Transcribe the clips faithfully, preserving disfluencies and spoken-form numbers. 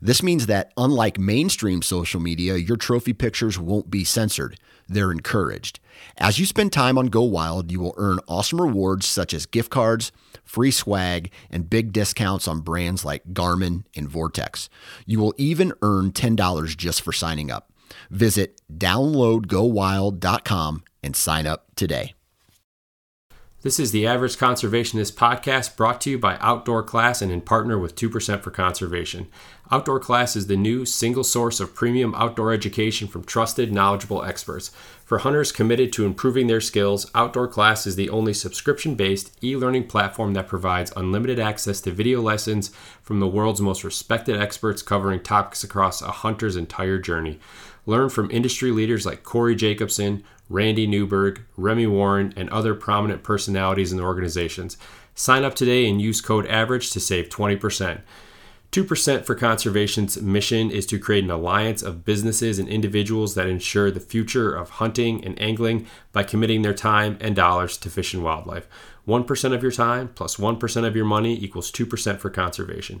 This means that unlike mainstream social media, your trophy pictures won't be censored. They're encouraged. As you spend time on Go Wild, you will earn awesome rewards such as gift cards, free swag, and big discounts on brands like Garmin and Vortex. You will even earn ten dollars just for signing up. Visit download go wild dot com and sign up today. This is the Average Conservationist podcast, brought to you by Outdoor Class and in partner with two percent for Conservation. Outdoor Class is the new single source of premium outdoor education from trusted, knowledgeable experts. For hunters committed to improving their skills, Outdoor Class is the only subscription-based e-learning platform that provides unlimited access to video lessons from the world's most respected experts, covering topics across a hunter's entire journey. Learn from industry leaders like Corey Jacobson, Randy Newberg, Remy Warren, and other prominent personalities and organizations. Sign up today and use code AVERAGE to save twenty percent. two percent for Conservation's mission is to create an alliance of businesses and individuals that ensure the future of hunting and angling by committing their time and dollars to fish and wildlife. one percent of your time plus one percent of your money equals two percent for Conservation.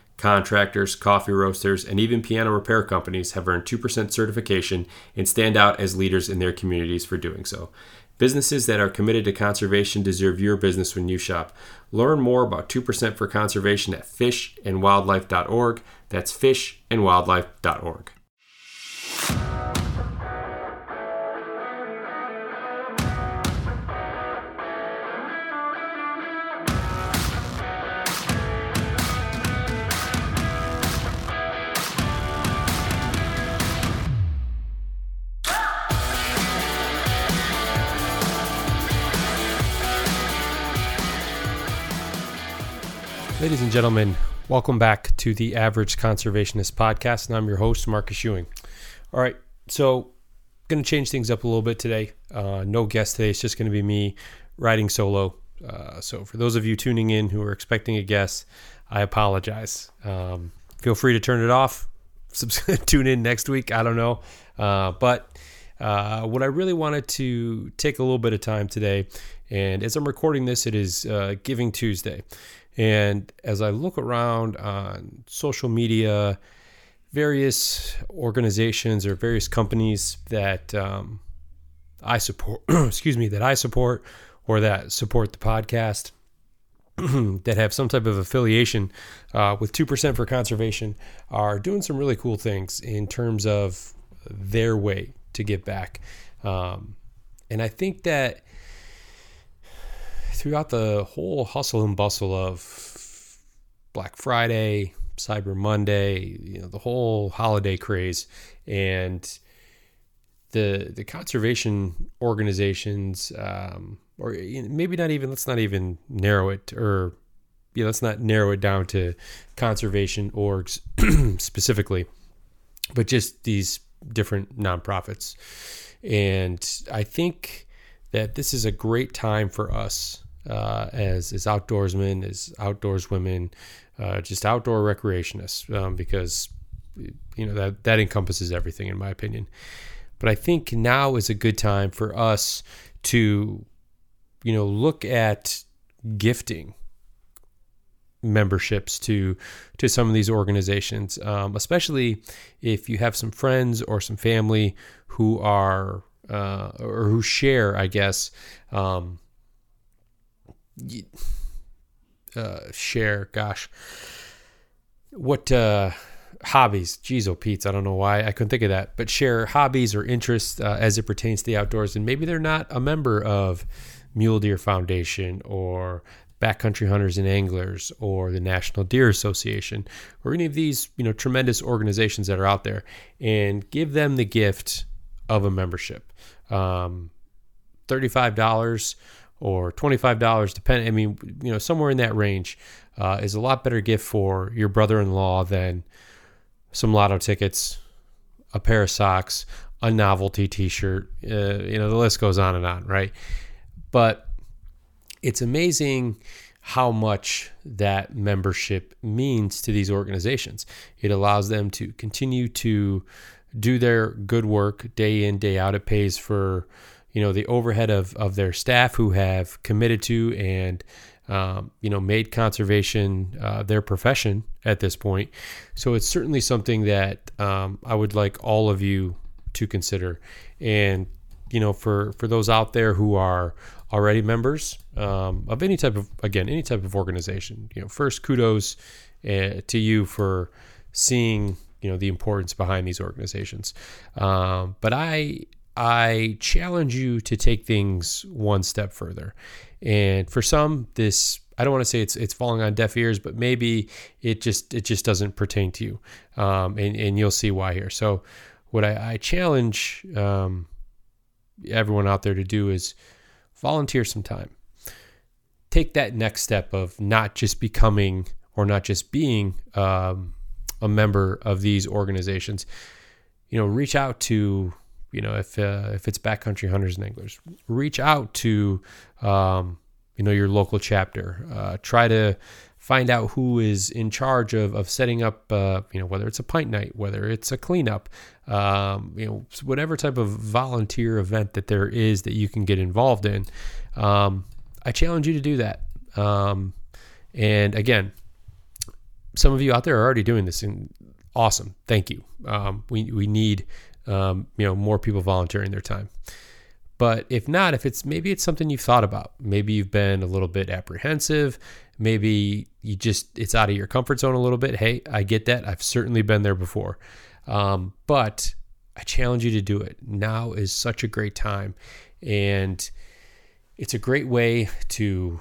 contractors, coffee roasters, and even piano repair companies have earned two percent certification and stand out as leaders in their communities for doing so. Businesses that are committed to conservation deserve your business when you shop. Learn more about two percent for Conservation at fish and wildlife dot org. That's fish and wildlife dot org. Ladies and gentlemen, welcome back to the Average Conservationist Podcast, and I'm your host, Marcus Ewing. All right, so going to change things up a little bit today. Uh, no guest today. It's just going to be me riding solo. Uh, so for those of you tuning in who are expecting a guest, I apologize. Um, feel free to turn it off. Tune in next week. I don't know. Uh, but uh, what I really wanted to take a little bit of time today, and as I'm recording this, it is uh, Giving Tuesday. And as I look around on social media, various organizations or various companies that um, I support, excuse me, that I support or that support the podcast that have some type of affiliation uh, with two percent for Conservation are doing some really cool things in terms of their way to give back. Um, and I think that throughout the whole hustle and bustle of Black Friday, Cyber Monday, you know, the whole holiday craze, and the the conservation organizations, um, or maybe not even, let's not even narrow it, or yeah, let's not narrow it down to conservation orgs specifically, but just these different nonprofits. And I think that this is a great time for us Uh, as as outdoorsmen, as outdoors women, uh, just outdoor recreationists, um, because you know that that encompasses everything, in my opinion. But I think now is a good time for us to you know, look at gifting memberships to to some of these organizations, um, especially if you have some friends or some family who are uh, or who share, I guess, um, uh, share. Gosh, what uh, hobbies? Jeez, oh, Pete's. I don't know why I couldn't think of that. But share hobbies or interests uh, as it pertains to the outdoors, and maybe they're not a member of Mule Deer Foundation or Backcountry Hunters and Anglers or the National Deer Association or any of these, you know, tremendous organizations that are out there, and give them the gift of a membership. Um, thirty-five dollars or twenty-five dollars, depending, I mean, you know, somewhere in that range uh, is a lot better gift for your brother-in-law than some lotto tickets, a pair of socks, a novelty t-shirt, uh, you know, the list goes on and on, right? But it's amazing how much that membership means to these organizations. It allows them to continue to do their good work day in, day out. It pays for, you know, the overhead of, of their staff who have committed to and, um, you know, made conservation uh, their profession at this point. So it's certainly something that um, I would like all of you to consider. And, you know, for, for those out there who are already members um, of any type of, again, any type of organization, you know, first kudos uh, to you for seeing, you know, the importance behind these organizations. Um, but I, I challenge you to take things one step further. And for some, this, I don't want to say it's, it's falling on deaf ears, but maybe it just, it just doesn't pertain to you. Um, and, and you'll see why here. So what I, I challenge um, everyone out there to do is volunteer some time. Take that next step of not just becoming or not just being um, a member of these organizations. You know, reach out to, you know, if uh, if it's Backcountry Hunters and Anglers, reach out to, um, you know, your local chapter. Uh, try to find out who is in charge of of setting up, uh, you know, whether it's a pint night, whether it's a cleanup, um, you know, whatever type of volunteer event that there is that you can get involved in. Um, I challenge you to do that. Um, and again, some of you out there are already doing this, and awesome, thank you. Um, we we need, um, you know, more people volunteering their time. But if not, if it's maybe it's something you've thought about, maybe you've been a little bit apprehensive, maybe you just, it's out of your comfort zone a little bit. Hey, I get that. I've certainly been there before. Um, but I challenge you to do it. Now is such a great time. And it's a great way to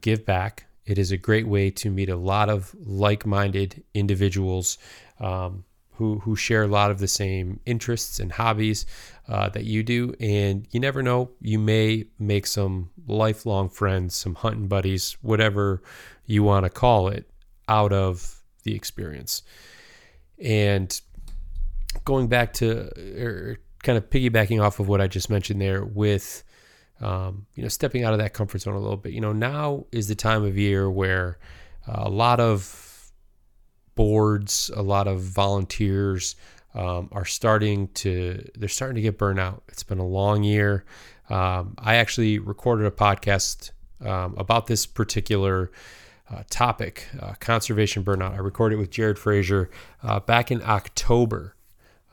give back. It is a great way to meet a lot of like-minded individuals, um, who, who share a lot of the same interests and hobbies, uh, that you do. And you never know, you may make some lifelong friends, some hunting buddies, whatever you want to call it, out of the experience. And going back to, or kind of piggybacking off of what I just mentioned there with, um, you know, stepping out of that comfort zone a little bit, you know, now is the time of year where uh, a lot of boards, a lot of volunteers um, are starting to, they're starting to get burnt out. It's been a long year. Um, I actually recorded a podcast um, about this particular uh, topic, uh, conservation burnout. I recorded it with Jared Frazier uh, back in October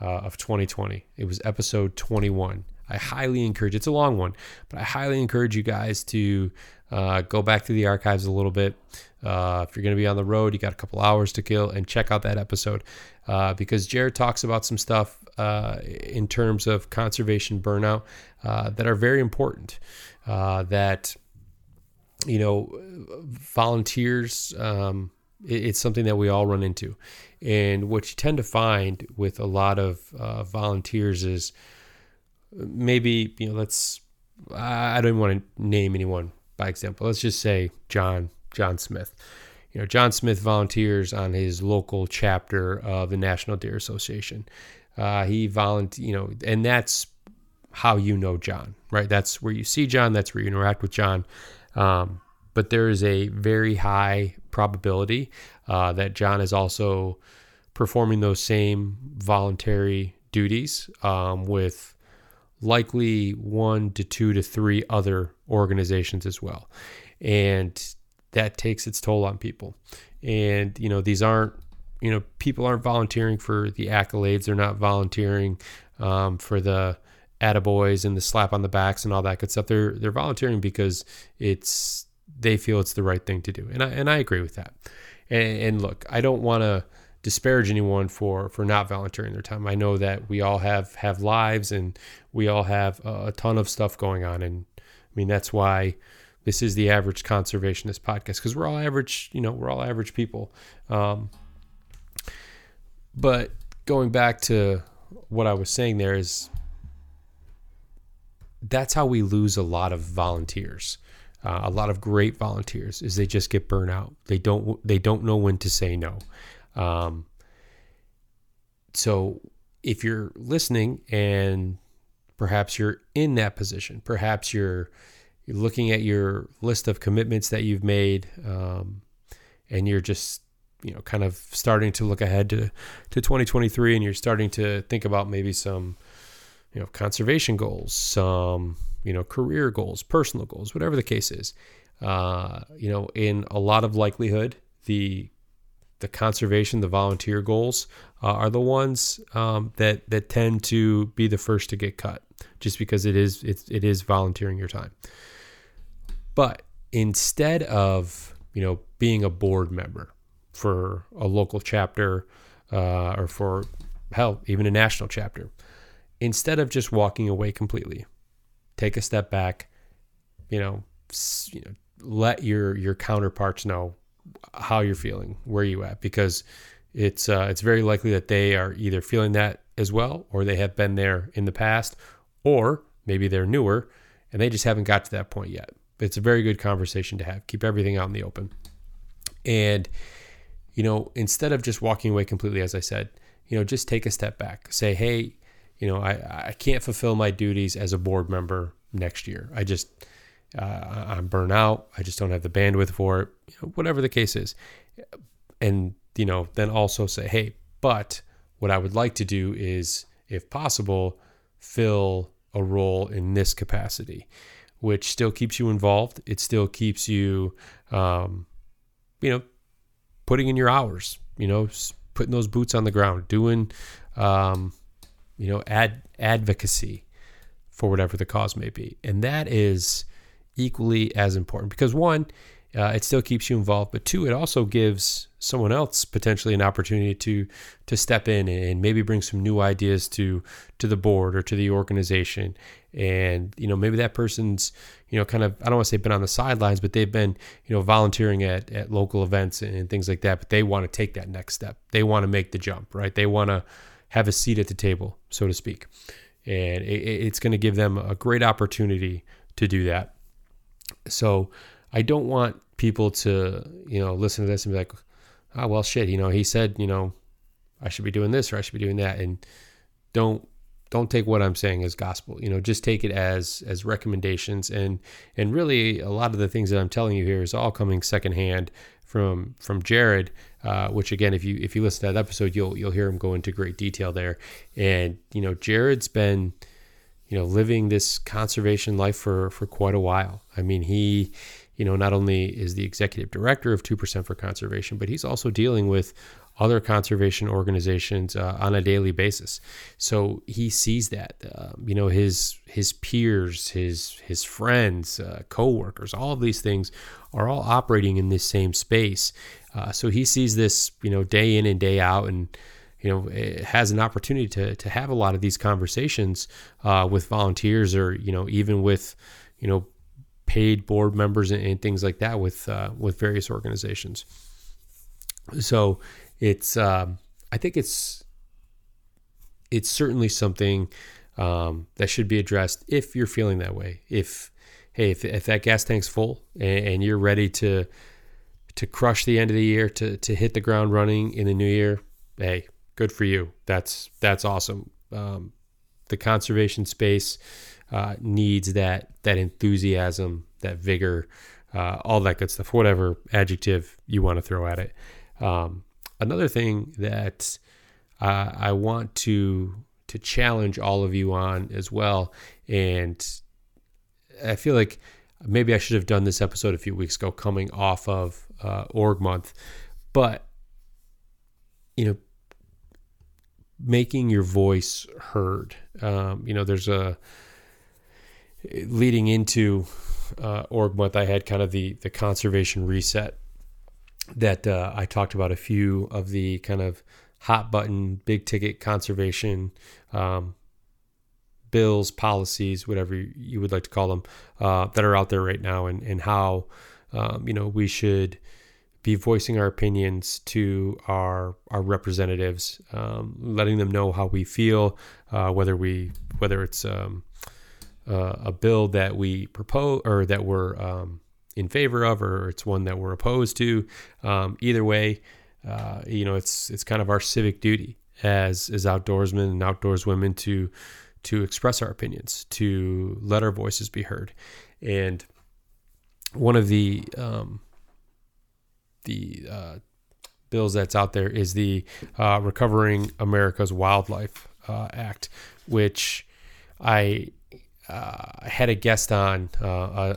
uh, of twenty twenty. It was episode twenty-one. I highly encourage, it's a long one, but I highly encourage you guys to uh, go back to the archives a little bit. Uh, if you're going to be on the road, you got a couple hours to kill, and check out that episode uh, because Jared talks about some stuff uh, in terms of conservation burnout uh, that are very important uh, that, you know, volunteers, um, it, it's something that we all run into. And what you tend to find with a lot of uh, volunteers is, maybe, you know, let's, I don't even want to name anyone by example. Let's just say John, John Smith. You know, John Smith volunteers on his local chapter of the National Deer Association. Uh, he volunteer, you know, and that's how you know John, right? That's where you see John. That's where you interact with John. Um, but there is a very high probability uh, that John is also performing those same voluntary duties um, with likely one to two to three other organizations as well. And that takes its toll on people. And, you know, these aren't, you know, people aren't volunteering for the accolades. They're not volunteering um, for the attaboys and the slap on the backs and all that good stuff. They're, they're volunteering because it's, they feel it's the right thing to do. And I, and I agree with that. And, and look, I don't want to disparage anyone for, for not volunteering their time. I know that we all have, have lives, and we all have a, a ton of stuff going on. And I mean, that's why this is the Average Conservationist Podcast, 'cause we're all average, you know, we're all average people. Um, But going back to what I was saying there is that's how we lose a lot of volunteers, uh, a lot of great volunteers, is they just get burnt out. They don't they don't know when to say no. Um, so if you're listening and perhaps you're in that position, perhaps you're, you're looking at your list of commitments that you've made, um, and you're just, you know, kind of starting to look ahead to, to twenty twenty-three, and you're starting to think about maybe some, you know, conservation goals, some, you know, career goals, personal goals, whatever the case is. Uh, you know, in a lot of likelihood, the the conservation, the volunteer goals uh, are the ones um, that that tend to be the first to get cut, just because it is it, it is volunteering your time. But instead of, you know, being a board member for a local chapter, uh, or for, hell, even a national chapter, instead of just walking away completely, take a step back, you know, you know, let your, your counterparts know how you're feeling, where you at, because it's, uh, it's very likely that they are either feeling that as well, or they have been there in the past, or maybe they're newer and they just haven't got to that point yet. It's a very good conversation to have. Keep everything out in the open. And, you know, instead of just walking away completely, as I said, you know, just take a step back. Say, hey, you know, I, I can't fulfill my duties as a board member next year. I just, uh, I'm burnt out. I just don't have the bandwidth for it, you know, whatever the case is. And, you know, then also say, hey, but what I would like to do is, if possible, fill a role in this capacity, which still keeps you involved. It still keeps you, um, you know, putting in your hours, you know, putting those boots on the ground, doing, um, you know, ad advocacy for whatever the cause may be. And that is equally as important, because one, uh, it still keeps you involved, but two, it also gives someone else potentially an opportunity to, to step in and maybe bring some new ideas to, to the board or to the organization. And, you know, maybe that person's, you know, kind of, I don't want to say been on the sidelines, but they've been, you know, volunteering at, at local events and things like that, but they want to take that next step. They want to make the jump, right? They want to have a seat at the table, so to speak. And it, it's going to give them a great opportunity to do that. So I don't want people to, you know, listen to this and be like, oh, well, shit, you know, he said, you know, I should be doing this or I should be doing that. And don't, don't take what I'm saying as gospel, you know, just take it as, as recommendations. And, and really a lot of the things that I'm telling you here is all coming secondhand from, from Jared, uh, which again, if you, if you listen to that episode, you'll, you'll hear him go into great detail there. And, you know, Jared's been, you know, living this conservation life for, for quite a while. I mean, he, you know, not only is the executive director of two percent for Conservation, but he's also dealing with other conservation organizations uh, on a daily basis. So he sees that, uh, you know, his his peers, his his friends, uh, coworkers, all of these things are all operating in this same space. Uh, so he sees this, you know, day in and day out, and, you know, it has an opportunity to to have a lot of these conversations uh, with volunteers, or, you know, even with, you know, paid board members and, and things like that with uh, with various organizations. So it's um, I think it's it's certainly something um, that should be addressed if you're feeling that way. If hey, if, if that gas tank's full and, and you're ready to to crush the end of the year, to to hit the ground running in the new year, hey, good for you. That's that's awesome. Um, the conservation space Uh, needs that that enthusiasm, that vigor, uh, all that good stuff, whatever adjective you want to throw at it. Um, another thing that uh, I want to to challenge all of you on as well. And I feel like maybe I should have done this episode a few weeks ago coming off of uh, Org Month, but, you know, making your voice heard. Um, you know, there's a leading into uh, Org Month, I had kind of the, the conservation reset that uh, I talked about a few of the kind of hot button, big ticket conservation um, bills, policies, whatever you would like to call them, uh, that are out there right now, and, and how, um, you know, we should be voicing our opinions to our our representatives, um, letting them know how we feel, uh, whether we whether it's um, uh, a bill that we propose or that we're um, in favor of, or it's one that we're opposed to. Um, either way, uh, you know, it's it's kind of our civic duty as as outdoorsmen and outdoorswomen to to express our opinions, to let our voices be heard. And one of the um, the uh, bills that's out there is the uh, Recovering America's Wildlife uh, Act, which I uh, had a guest on uh,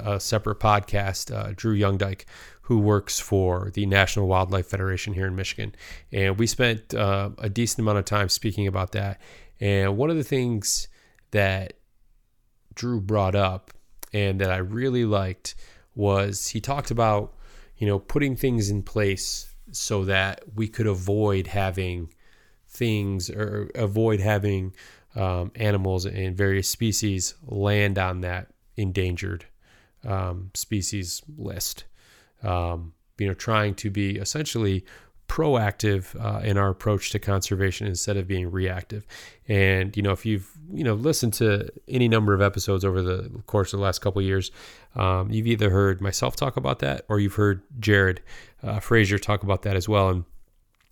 a, a separate podcast, uh, Drew Youngdyke, who works for the National Wildlife Federation here in Michigan. And we spent uh, a decent amount of time speaking about that. And one of the things that Drew brought up and that I really liked was he talked about, you know, putting things in place so that we could avoid having things or avoid having um, animals and various species land on that endangered um, species list. Um, you know, trying to be essentially proactive uh, in our approach to conservation instead of being reactive. And, you know, if you've, you know, listened to any number of episodes over the course of the last couple of years, um, you've either heard myself talk about that, or you've heard Jared uh, Frazier talk about that as well. And,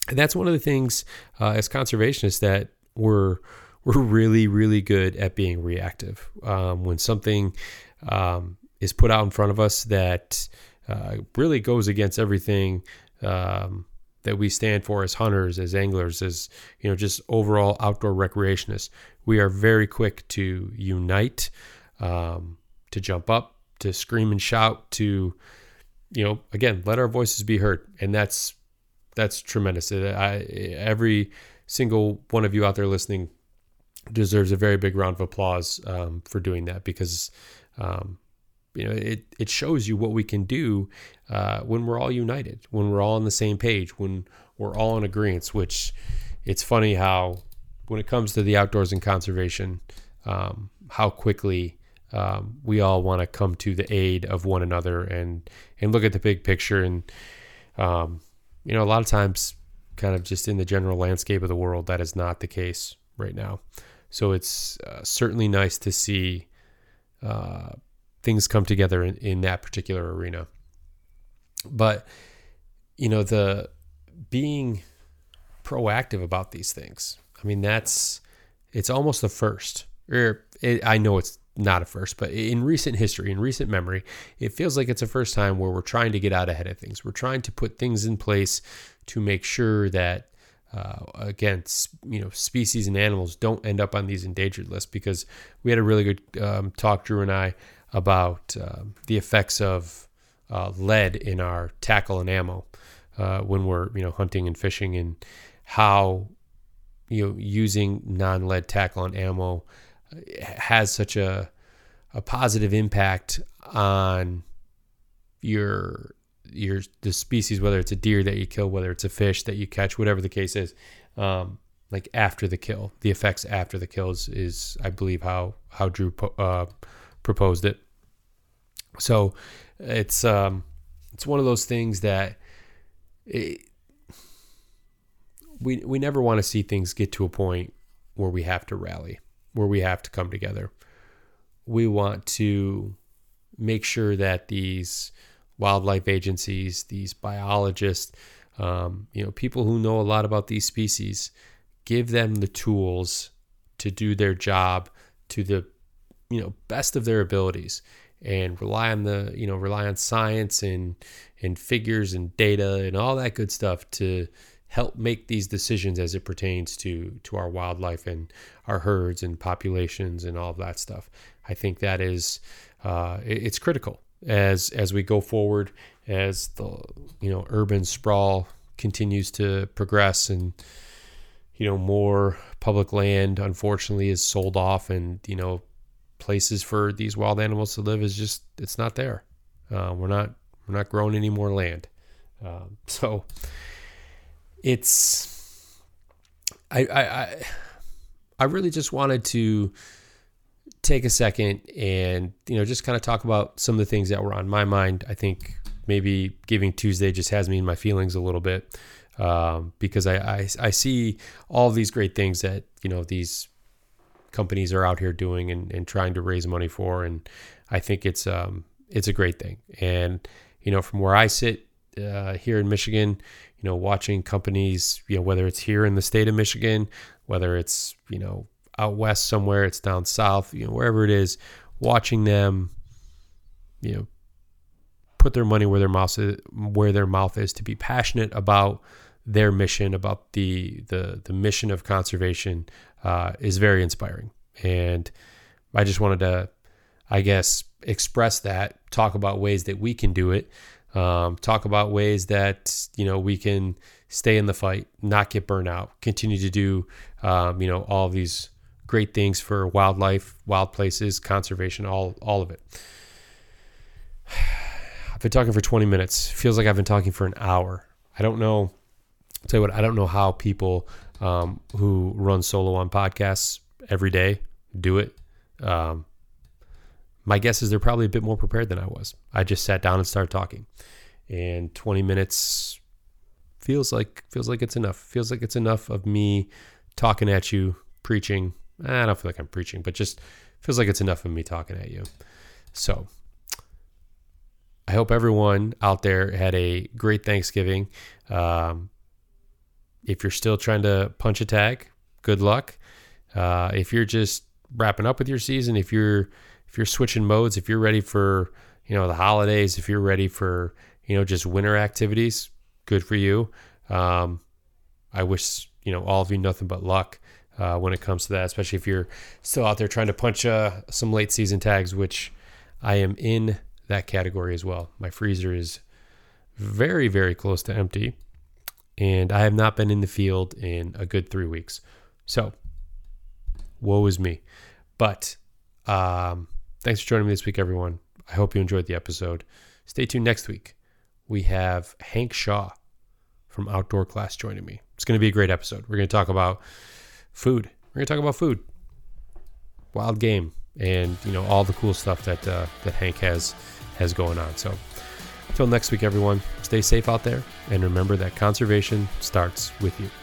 and that's one of the things uh, as conservationists that we're, we're really, really good at being reactive. Um, when something um, is put out in front of us that uh, really goes against everything um, that we stand for as hunters, as anglers, as, you know, just overall outdoor recreationists, we are very quick to unite, um, to jump up, to scream and shout, to, you know, again, let our voices be heard. And that's, that's tremendous. I, every single one of you out there listening deserves a very big round of applause, um, for doing that, because, um, you know, it, it shows you what we can do uh, when we're all united, when we're all on the same page, when we're all in agreement, which it's funny how when it comes to the outdoors and conservation, um, how quickly um, we all want to come to the aid of one another and, and look at the big picture. And, um, you know, a lot of times kind of just in the general landscape of the world, that is not the case right now. So it's uh, certainly nice to see uh things come together in, in that particular arena. But, you know, the being proactive about these things, I mean, that's, it's almost a first, or it, I know it's not a first, but in recent history, in recent memory, it feels like it's a first time where we're trying to get out ahead of things. We're trying to put things in place to make sure that, uh, again, you know, species and animals don't end up on these endangered lists, because we had a really good um, talk, Drew and I, about uh, the effects of uh, lead in our tackle and ammo uh, when we're, you know, hunting and fishing, and how, you know, using non-lead tackle and ammo has such a a positive impact on your your the species, whether it's a deer that you kill, whether it's a fish that you catch, whatever the case is. Um, like after the kill, the effects after the kills is, I believe, how how Drew po- uh, proposed it. So it's um it's one of those things that it, we we never want to see things get to a point where we have to rally, where we have to come together. We want to make sure that these wildlife agencies, these biologists, um, you know, people who know a lot about these species, give them the tools to do their job to the, you know, best of their abilities, and rely on the, you know, rely on science and, and figures and data and all that good stuff to help make these decisions as it pertains to to our wildlife and our herds and populations and all of that stuff. I think that is uh, it, it's critical as as we go forward, as the you know urban sprawl continues to progress, and you know more public land unfortunately is sold off, and you know places for these wild animals to live is just it's not there. Uh, we're not we're not growing any more land, um, so. It's, I, I, I really just wanted to take a second and, you know, just kind of talk about some of the things that were on my mind. I think maybe Giving Tuesday just has me in my feelings a little bit, um, because I, I, I see all these great things that, you know, these companies are out here doing and, and trying to raise money for. And I think it's, um, it's a great thing. And, you know, from where I sit, uh, here in Michigan, you know, watching companies, you know, whether it's here in the state of Michigan, whether it's, you know, out west somewhere, it's down south, you know, wherever it is, watching them, you know, put their money where their mouth is, where their mouth is, to be passionate about their mission, about the the the mission of conservation, uh, is very inspiring. And I just wanted to, I guess, express that, talk about ways that we can do it. Um, talk about ways that, you know, we can stay in the fight, not get burnt out, continue to do, um, you know, all these great things for wildlife, wild places, conservation, all, all of it. I've been talking for twenty minutes. Feels like I've been talking for an hour. I don't know. I'll tell you what, I don't know how people, um, who run solo on podcasts every day do it. Um, My guess is they're probably a bit more prepared than I was. I just sat down and started talking, and twenty minutes feels like feels like it's enough. Feels like it's enough of me talking at you, preaching. I don't feel like I'm preaching, but just feels like it's enough of me talking at you. So I hope everyone out there had a great Thanksgiving. Um, if you're still trying to punch a tag, good luck. Uh, if you're just wrapping up with your season, if you're If you're switching modes, if you're ready for, you know, the holidays, if you're ready for, you know, just winter activities, good for you. Um, I wish, you know, all of you nothing but luck uh, when it comes to that, especially if you're still out there trying to punch uh, some late season tags, which I am in that category as well. My freezer is very, very close to empty, and I have not been in the field in a good three weeks. So woe is me. But um, thanks for joining me this week, everyone. I hope you enjoyed the episode. Stay tuned next week. We have Hank Shaw from Outdoor Class joining me. It's going to be a great episode. We're going to talk about food. We're going to talk about food, wild game, and you know all the cool stuff that uh, that Hank has has going on. So until next week, everyone, stay safe out there, and remember that conservation starts with you.